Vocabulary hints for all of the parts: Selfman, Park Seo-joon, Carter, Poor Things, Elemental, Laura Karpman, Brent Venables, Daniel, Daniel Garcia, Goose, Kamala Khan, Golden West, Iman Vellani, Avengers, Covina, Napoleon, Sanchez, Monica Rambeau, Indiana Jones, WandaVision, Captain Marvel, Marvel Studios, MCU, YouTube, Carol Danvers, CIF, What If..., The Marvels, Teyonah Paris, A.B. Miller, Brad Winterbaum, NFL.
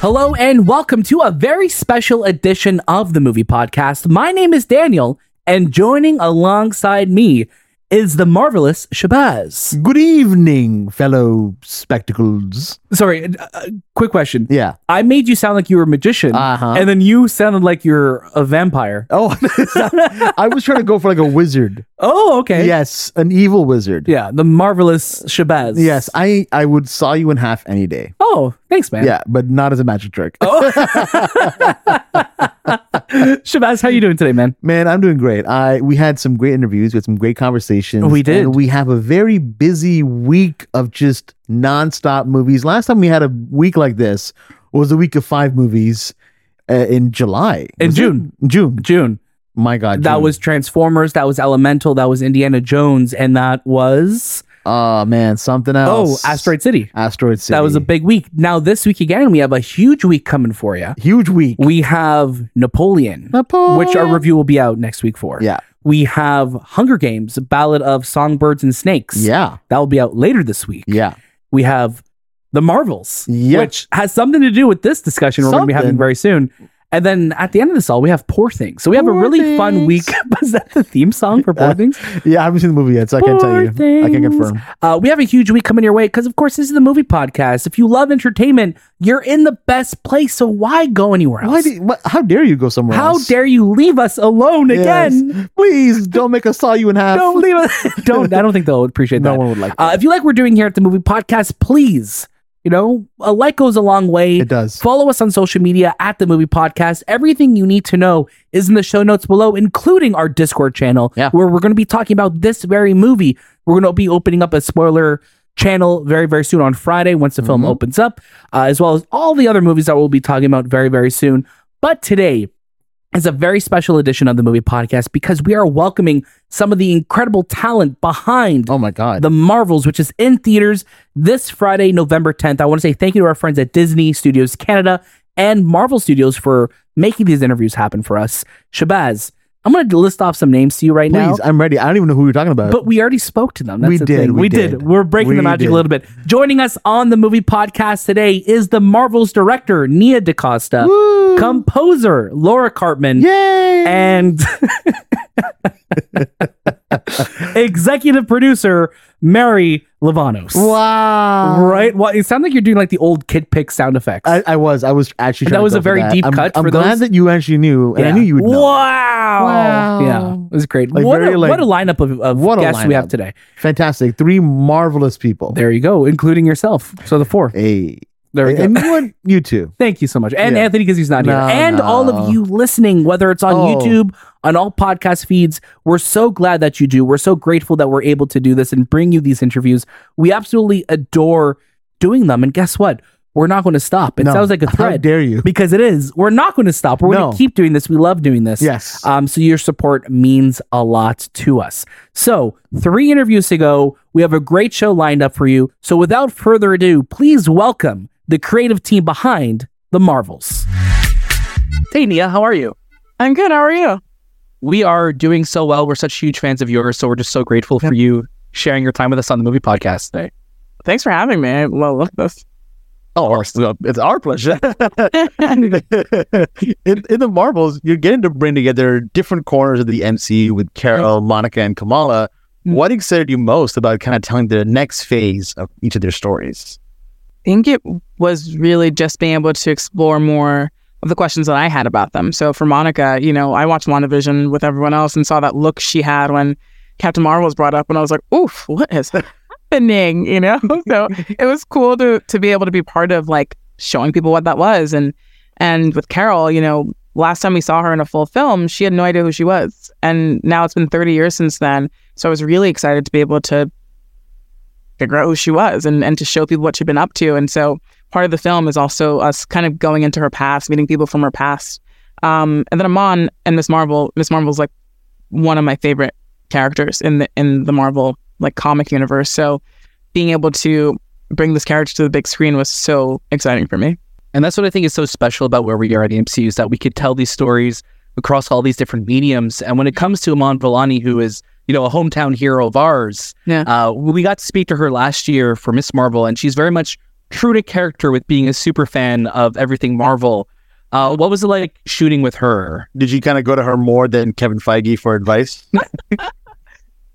Hello and welcome to a very special edition of The Movie Podcast. My name is Daniel, and joining alongside me is the marvelous Shabazz. Good evening, fellow spectacles. Sorry, quick question. Yeah. I made you sound like you were a magician, and then you sounded like you're a vampire. Oh, I was trying to go for like a wizard. Oh, okay. Yes, an evil wizard. Yeah, the marvelous Shabazz. Yes, I would saw you in half any day. Oh, thanks, man. Yeah, but not as a magic trick. Oh. Shabazz, how you doing today, man? Man, I'm doing great. We had some great interviews. We had some great conversations. We did. And we have a very busy week of just nonstop movies. Last time we had a week like this was a week of five movies in July. In June. June. My God. June. That was Transformers. That was Elemental. That was Indiana Jones. And that was... Oh, man, something else. Oh, Asteroid City. That was a big week. Now, this week again, we have a huge week coming for you. Huge week. We have Napoleon, which our review will be out next week for. Yeah. We have Hunger Games, The Ballad of Songbirds and Snakes. Yeah. That will be out later this week. Yeah. We have The Marvels, which has something to do with this discussion we're going to be having very soon. And then at the end of this all, we have Poor Things. So we have a really fun week. Was that the theme song for Poor Things? Yeah, I haven't seen the movie yet, so I can't tell you. Things. I can't confirm. We have a huge week coming your way because, of course, this is the movie podcast. If you love entertainment, you're in the best place, so why go anywhere else? How dare you go somewhere else? How dare you leave us alone again? Please, don't make us saw you in half. Don't leave us. I don't think they'll appreciate that. No one would like that. If you like what we're doing here at the movie podcast, please... You know, a like goes a long way. It does. Follow us on social media at The Movie Podcast. Everything you need to know is in the show notes below, including our Discord channel, where we're going to be talking about this very movie. We're going to be opening up a spoiler channel very, very soon on Friday once the film opens up, as well as all the other movies that we'll be talking about very, very soon. But today is a very special edition of The Movie Podcast because we are welcoming some of the incredible talent behind The Marvels, which is in theaters this Friday, November 10th. I want to say thank you to our friends at Disney Studios Canada and Marvel Studios for making these interviews happen for us. Shabazz, I'm going to list off some names to you right now. Please, I'm ready. I don't even know who you're talking about. But we already spoke to them. We did. We're breaking the magic a little bit. Joining us on The Movie Podcast today is The Marvels director, Nia DaCosta, composer, Laura Karpman, and executive producer, Mary Livanos. Wow. Right? Well, it sounded like you're doing like the old Kid Pick sound effects. I was actually trying to. That was a very deep cut for those. I'm glad that you actually knew, and I knew you would know. Wow. Yeah. It was great. Like, what a lineup of guests we have today. Fantastic. Three marvelous people. There you go, including yourself. So the four. Hey. There we go. And you too. Thank you so much. And Anthony, because he's not here. And all of you listening, whether it's on YouTube, on all podcast feeds, we're so glad that you do. We're so grateful that we're able to do this and bring you these interviews. We absolutely adore doing them. And guess what? We're not going to stop. It sounds like a threat. How dare you? Because it is. We're not going to stop. We're going to keep doing this. We love doing this. Yes. So your support means a lot to us. So 3 interviews to go. We have a great show lined up for you. So without further ado, please welcome the creative team behind The Marvels. Hey, Nia, how are you? I'm good. How are you? We are doing so well. We're such huge fans of yours, so we're just so grateful for you sharing your time with us on The Movie Podcast today. Thanks for having me. I love this. Oh, it's our pleasure. In the Marvels, you're getting to bring together different corners of the MCU with Carol, Monica, and Kamala. What excited you most about kind of telling the next phase of each of their stories? I think it was really just being able to explore more of the questions that I had about them. So for Monica, you know, I watched WandaVision with everyone else and saw that look she had when Captain Marvel was brought up, and I was like, oof, what is happening? You know? So it was cool to be able to be part of, like, showing people what that was. And with Carol, you know, last time we saw her in a full film, she had no idea who she was. And now it's been 30 years since then. So I was really excited to be able to figure out who she was and to show people what she'd been up to. And so part of the film is also us kind of going into her past, meeting people from her past. And then Iman and Ms. Marvel. Ms. Marvel's like one of my favorite characters in the Marvel, like, comic universe. So being able to bring this character to the big screen was so exciting for me. And that's what I think is so special about where we are at MCU, is that we could tell these stories across all these different mediums. And when it comes to Iman Vellani, who is, you know, a hometown hero of ours, we got to speak to her last year for Ms. Marvel, and she's very much true to character with being a super fan of everything Marvel. What was it like shooting with her? Did you kind of go to her more than Kevin Feige for advice?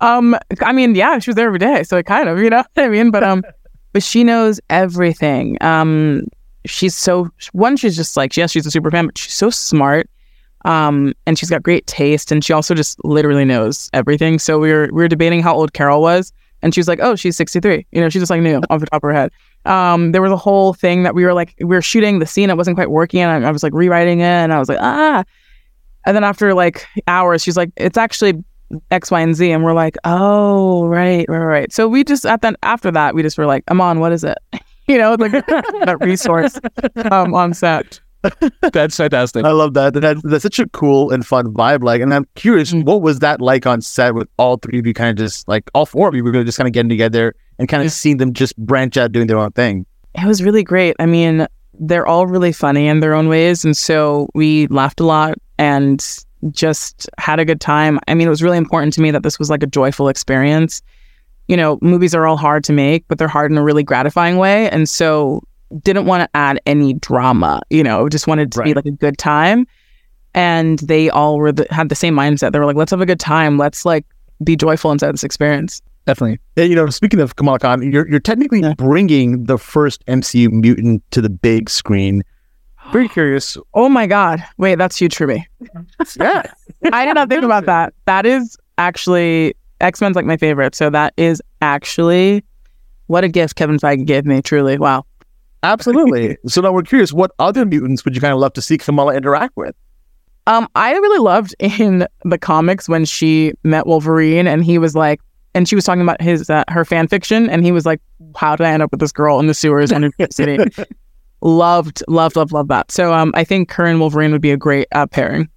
I mean, yeah, she was there every day, so it kind of, you know what I mean? But she knows everything. She's so, one, she's just like, yes, she's a super fan, but she's so smart. And she's got great taste, and she also just literally knows everything. So we were debating how old Carol was, and she was like, oh, she's 63. You know, she just, like, knew off the top of her head. There was a whole thing that we were shooting the scene. It wasn't quite working, and I was like rewriting it, and I was like, ah. And then after like hours, she's like, it's actually X, Y, and Z. And we're like, oh, right. So we just, after that, we were like, Iman, what is it? You know, like that resource on set. That's fantastic. I love that. That's such a cool and fun vibe. Like, and I'm curious, what was that like on set with all three of you? Kind of just like all four of you were just kind of getting together and kind of seeing them just branch out doing their own thing. It was really great. I mean, they're all really funny in their own ways, and so we laughed a lot and just had a good time. I mean, it was really important to me that this was like a joyful experience. You know, movies are all hard to make, but they're hard in a really gratifying way, and so didn't want to add any drama, you know, just wanted to be like a good time. And they all were had the same mindset. They were like, let's have a good time. Let's like be joyful inside this experience. Definitely. And, you know, speaking of Kamala Khan, you're technically bringing the first MCU mutant to the big screen. Very curious. Oh my God. Wait, that's huge for me. Yeah. I did not think about that. That is actually, X-Men's like my favorite. So that is actually, what a gift Kevin Feige gave me, truly. Wow. Absolutely. So now we're curious, what other mutants would you kind of love to see Kamala interact with? I really loved in the comics when she met Wolverine, and he was like, and she was talking about his her fan fiction, and he was like, how did I end up with this girl in the sewers in the city? Loved that. So I think her and Wolverine would be a great pairing.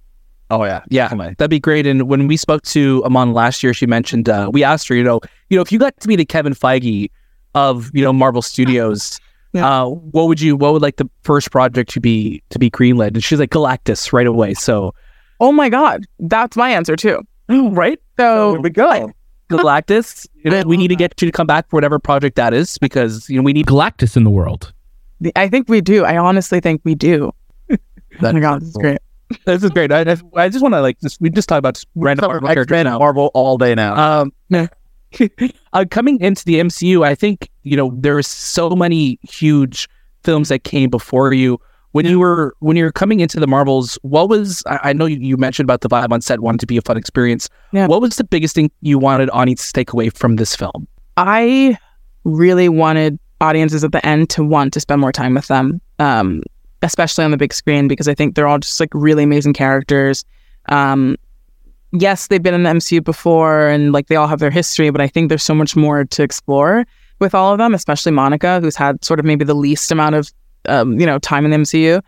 Oh, yeah. Yeah, that'd be great. And when we spoke to Iman last year, she mentioned, we asked her, you know, if you got to meet a Kevin Feige of, you know, Marvel Studios... Yeah. What would like the first project to be greenlit? And she's like, Galactus right away. So, oh my God, that's my answer too. Right? So here we go. Galactus. We need to get you to come back for whatever project that is, because, you know, we need Galactus in the world. I think we do. I honestly think we do. Oh my God, this is great. This is great. I just want to we just talk about random Marvel all day now. Coming into the MCU, I think, you know, there are so many huge films that came before you. When you were coming into the Marvels, what was, I know you mentioned about the vibe on set, wanted to be a fun experience. Yeah. What was the biggest thing you wanted audience to take away from this film? I really wanted audiences at the end to want to spend more time with them, especially on the big screen, because I think they're all just like really amazing characters. Yes, they've been in the MCU before, and like they all have their history, but I think there's so much more to explore with all of them, especially Monica, who's had sort of maybe the least amount of, you know, time in the MCU.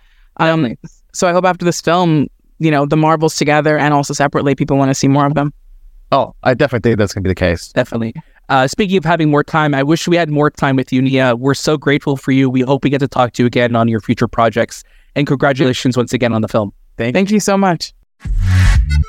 So I hope after this film, you know, the Marvels together and also separately, people want to see more of them. Oh, I definitely think that's going to be the case. Definitely. Speaking of having more time, I wish we had more time with you, Nia. We're so grateful for you. We hope we get to talk to you again on your future projects, and congratulations once again on the film. Thank you so much.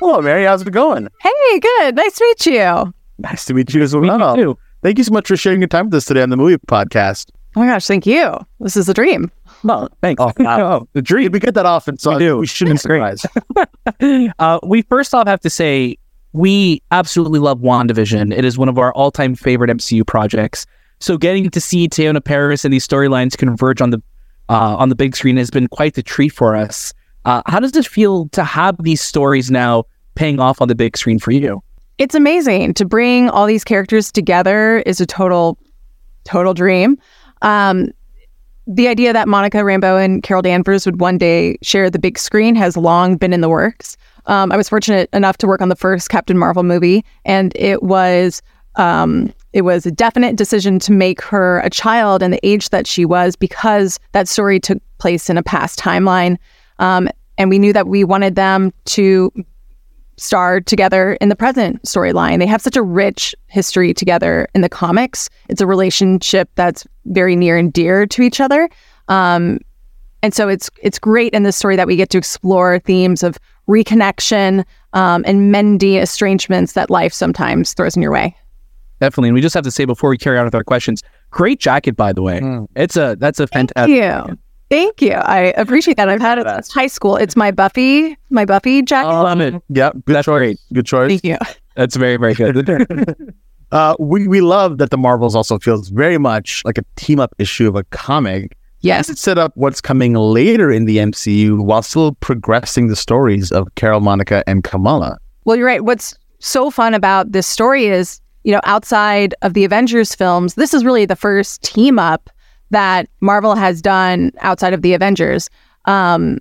Hello, Mary. How's it going? Hey, good. Nice to meet you. Nice to meet you as well. Thank you so much for sharing your time with us today on the Movie Podcast. Oh my gosh, thank you. This is a dream. Well, thanks. Oh, no, the dream. We get that often, so we do. We shouldn't surprise. We first off have to say we absolutely love WandaVision. It is one of our all-time favorite MCU projects. So getting to see Teyonah Paris and these storylines converge on the big screen has been quite the treat for us. How does it feel to have these stories now paying off on the big screen for you? It's amazing. To bring all these characters together is a total dream. The idea that Monica Rambeau and Carol Danvers would one day share the big screen has long been in the works. I was fortunate enough to work on the first Captain Marvel movie, and it was a definite decision to make her a child and the age that she was, because that story took place in a past timeline. And we knew that we wanted them to star together in the present storyline. They have such a rich history together in the comics. It's a relationship that's very near and dear to each other. And so it's great in this story that we get to explore themes of reconnection and mending estrangements that life sometimes throws in your way. Definitely. And we just have to say before we carry on with our questions, great jacket, by the way. That's a fantastic jacket. Thank you. I appreciate that. I've had it since high school. It's my Buffy jacket. I love it. Yeah, that's great. Good choice. Thank you. That's very, very good. We love that The Marvels also feels very much like a team-up issue of a comic. Yes. It set up what's coming later in the MCU while still progressing the stories of Carol, Monica, and Kamala. Well, you're right. What's so fun about this story is, you know, outside of the Avengers films, this is really the first team-up that Marvel has done outside of the Avengers. Total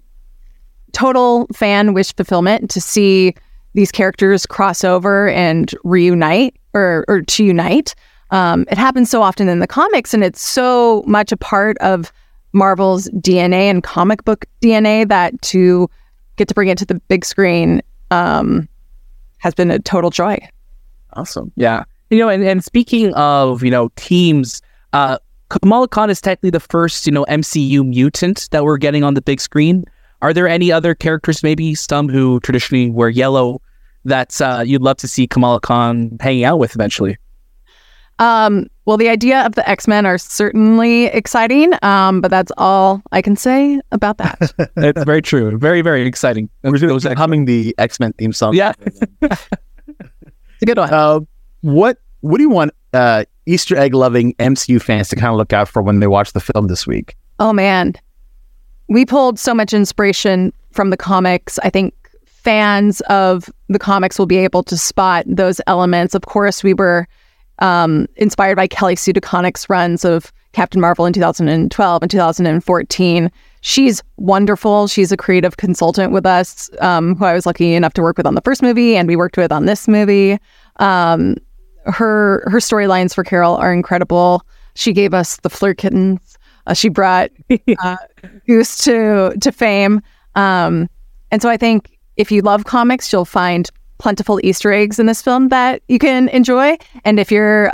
fan wish fulfillment to see these characters cross over and reunite or to unite. It happens so often in the comics, and it's so much a part of Marvel's DNA and comic book DNA that to get to bring it to the big screen has been a total joy. Awesome. Yeah. You know, and speaking of, you know, teams, Kamala Khan is technically the first, you know, MCU mutant that we're getting on the big screen. Are there any other characters, maybe some who traditionally wear yellow, that you'd love to see Kamala Khan hanging out with eventually? Well, the idea of the X-Men are certainly exciting, but that's all I can say about that. It's very true. Very, very exciting. We're humming the X-Men theme song. Yeah. It's a good one. What do you want Easter egg-loving MCU fans to kind of look out for when they watch the film this week? Oh, man. We pulled so much inspiration from the comics. I think fans of the comics will be able to spot those elements. Of course, we were inspired by Kelly Sue DeConnick's runs of Captain Marvel in 2012 and 2014. She's wonderful. She's a creative consultant with us, who I was lucky enough to work with on the first movie, and we worked with on this movie. Her storylines for Carol are incredible. She gave us the Fleur Kittens. She brought Goose to fame. And so I think if you love comics, you'll find plentiful Easter eggs in this film that you can enjoy. And if you're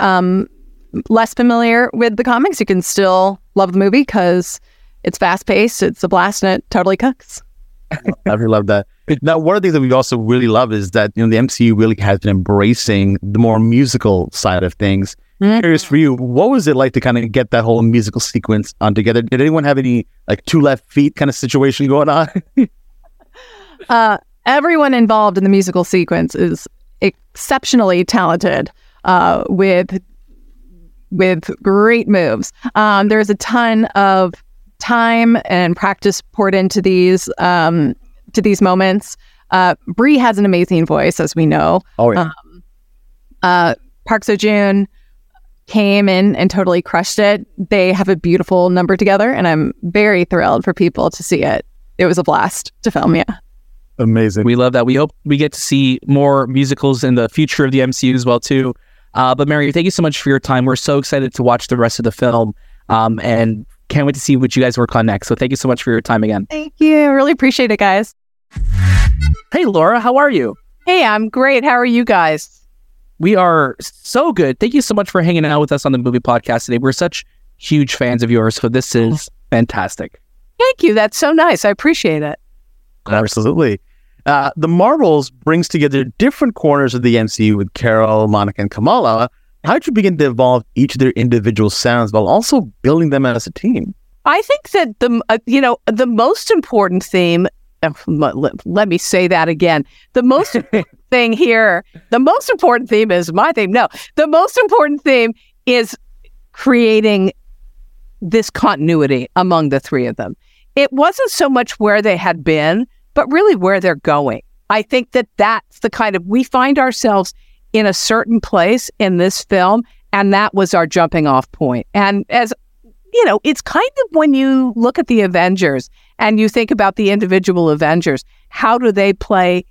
less familiar with the comics, you can still love the movie because it's fast-paced, it's a blast, and it totally cooks. I really love that. Now, one of the things that we also really love is that, you know, the MCU really has been embracing the more musical side of things. Mm-hmm. Curious for you, what was it like to kind of get that whole musical sequence on together? Did anyone have any like two left feet kind of situation going on? Everyone involved in the musical sequence is exceptionally talented with great moves. There's a ton of time and practice poured into these moments. Brie has an amazing voice, as we know. Oh, yeah. Park Seo-joon came in and totally crushed it. They have a beautiful number together, and I'm very thrilled for people to see it. It was a blast to film, yeah. Amazing. We love that. We hope we get to see more musicals in the future of the MCU as well, too. But Mary, thank you so much for your time. We're so excited to watch the rest of the film, and can't wait to see what you guys work on next. So thank you so much for your time again. Thank you. I really appreciate it, guys. Hey, Laura, how are you? Hey, I'm great. How are you guys? We are so good. Thank you so much for hanging out with us on the Movie Podcast today. We're such huge fans of yours, so this is fantastic. Thank you. That's so nice. I appreciate it. Absolutely. The Marvels brings together different corners of the MCU with Carol, Monica, and Kamala, How did you begin to evolve each of their individual sounds while also building them as a team? I think that the most important theme, let me say that again, the most important thing here, the most important theme is my theme. No, the most important theme is creating this continuity among the three of them. It wasn't so much where they had been, but really where they're going. I think that that's the kind of, we find ourselves in a certain place in this film, and that was our jumping off point. And as you know, it's kind of when you look at the Avengers and you think about the individual Avengers, how do they play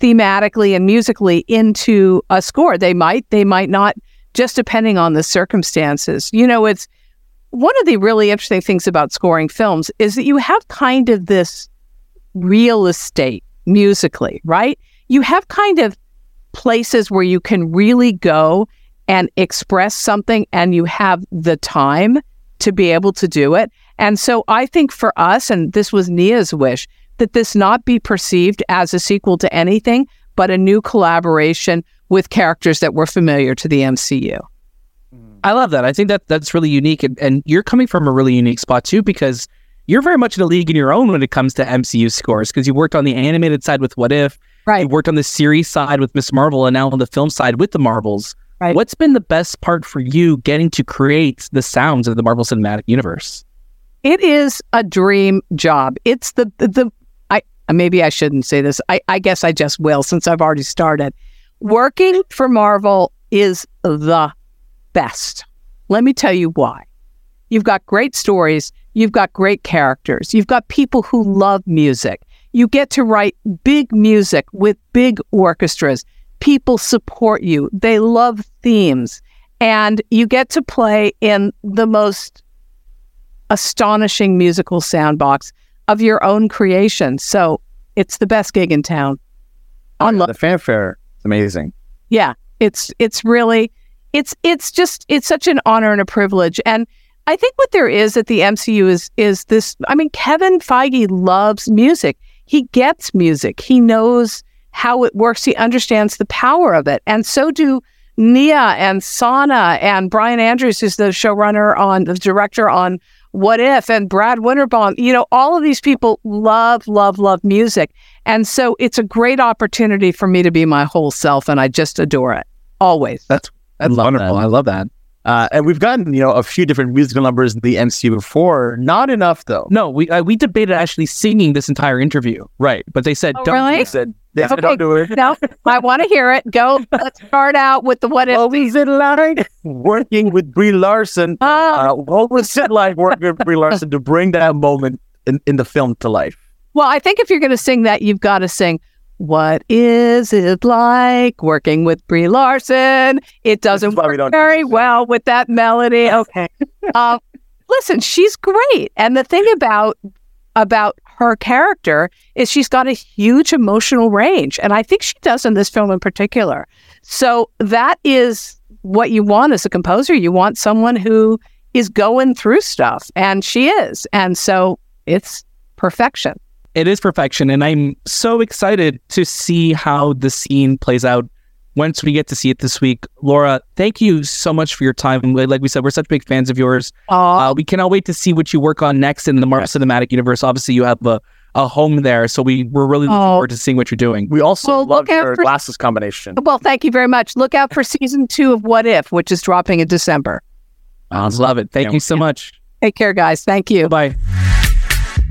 thematically and musically into a score? They might not, just depending on the circumstances. You know, it's one of the really interesting things about scoring films is that you have kind of this real estate musically, right? You have kind of places where you can really go and express something, and you have the time to be able to do it. And so I think for us, and this was Nia's wish, that this not be perceived as a sequel to anything, but a new collaboration with characters that were familiar to the MCU. I love that. I think that that's really unique. And you're coming from a really unique spot too, because you're very much in a league in your own when it comes to MCU scores, because you worked on the animated side with What If, right? You worked on the series side with Ms. Marvel, and now on the film side with The Marvels. Right. What's been the best part for you getting to create the sounds of the Marvel Cinematic Universe? It is a dream job. It's the maybe I shouldn't say this. I guess I just will, since I've already started. Working for Marvel is the best. Let me tell you why. You've got great stories. You've got great characters. You've got people who love music. You get to write big music with big orchestras. People support you. They love themes. And you get to play in the most astonishing musical soundbox of your own creation. So it's the best gig in town. The fanfare is amazing. Yeah, it's such an honor and a privilege. And I think what there is at the MCU is this, I mean, Kevin Feige loves music. He gets music. He knows how it works. He understands the power of it. And so do Nia and Sana and Brian Andrews, who's the showrunner on, the director on What If, and Brad Winterbaum. You know, all of these people love music. And so it's a great opportunity for me to be my whole self, and I just adore it. Always. That's wonderful. That. I love that. And we've gotten, a few different musical numbers in the MCU before. Not enough, though. No, we debated actually singing this entire interview. Right. But they said, okay, don't do it. No, I want to hear it. Go. Let's start out with the What If. What was it like working with Brie Larson? What was it like working with Brie Larson to bring that moment in the film to life? Well, I think if you're going to sing that, you've got to sing, "What is it like working with Brie Larson?" It doesn't work very well with that melody. Okay. Listen, she's great. And the thing about her character is she's got a huge emotional range. And I think she does in this film in particular. So that is what you want as a composer. You want someone who is going through stuff. And she is. And so it's perfection. It is perfection, and I'm so excited to see how the scene plays out once we get to see it this week. Laura, thank you so much for your time. Like we said, we're such big fans of yours. We cannot wait to see what you work on next in the Marvel Cinematic Universe. Obviously, you have a home there, so we're really looking forward to seeing what you're doing. We also love your glasses combination. Well, thank you very much. Look out for Season 2 of What If, which is dropping in December. I love it. Thank you so much. Take care, guys. Thank you. Bye.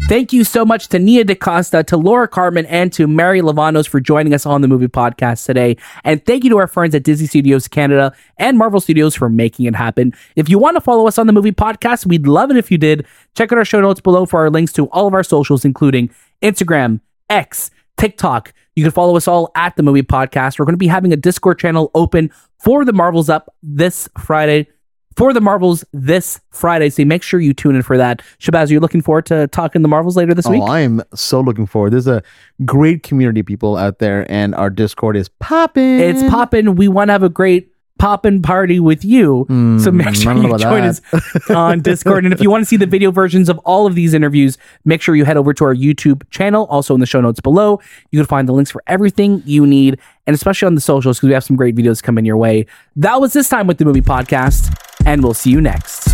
Thank you so much to Nia DaCosta, to Laura Karpman, and to Mary Livanos for joining us on the Movie Podcast today. And thank you to our friends at Disney Studios Canada and Marvel Studios for making it happen. If you want to follow us on the Movie Podcast, we'd love it if you did. Check out our show notes below for our links to all of our socials, including Instagram, X, TikTok. You can follow us all at the Movie Podcast. We're going to be having a Discord channel open for the Marvels up this Friday. So make sure you tune in for that. Shabazz, are you looking forward to talking the Marvels later this week? Oh, I am so looking forward. There's a great community of people out there, and our Discord is popping. We want to have a great Poppin' Party with You. So make sure you join us on Discord. And if you want to see the video versions of all of these interviews, make sure you head over to our YouTube channel. Also in the show notes below, you can find the links for everything you need, and especially on the socials, because we have some great videos coming your way. That was This Time with the Movie Podcast, and we'll see you next.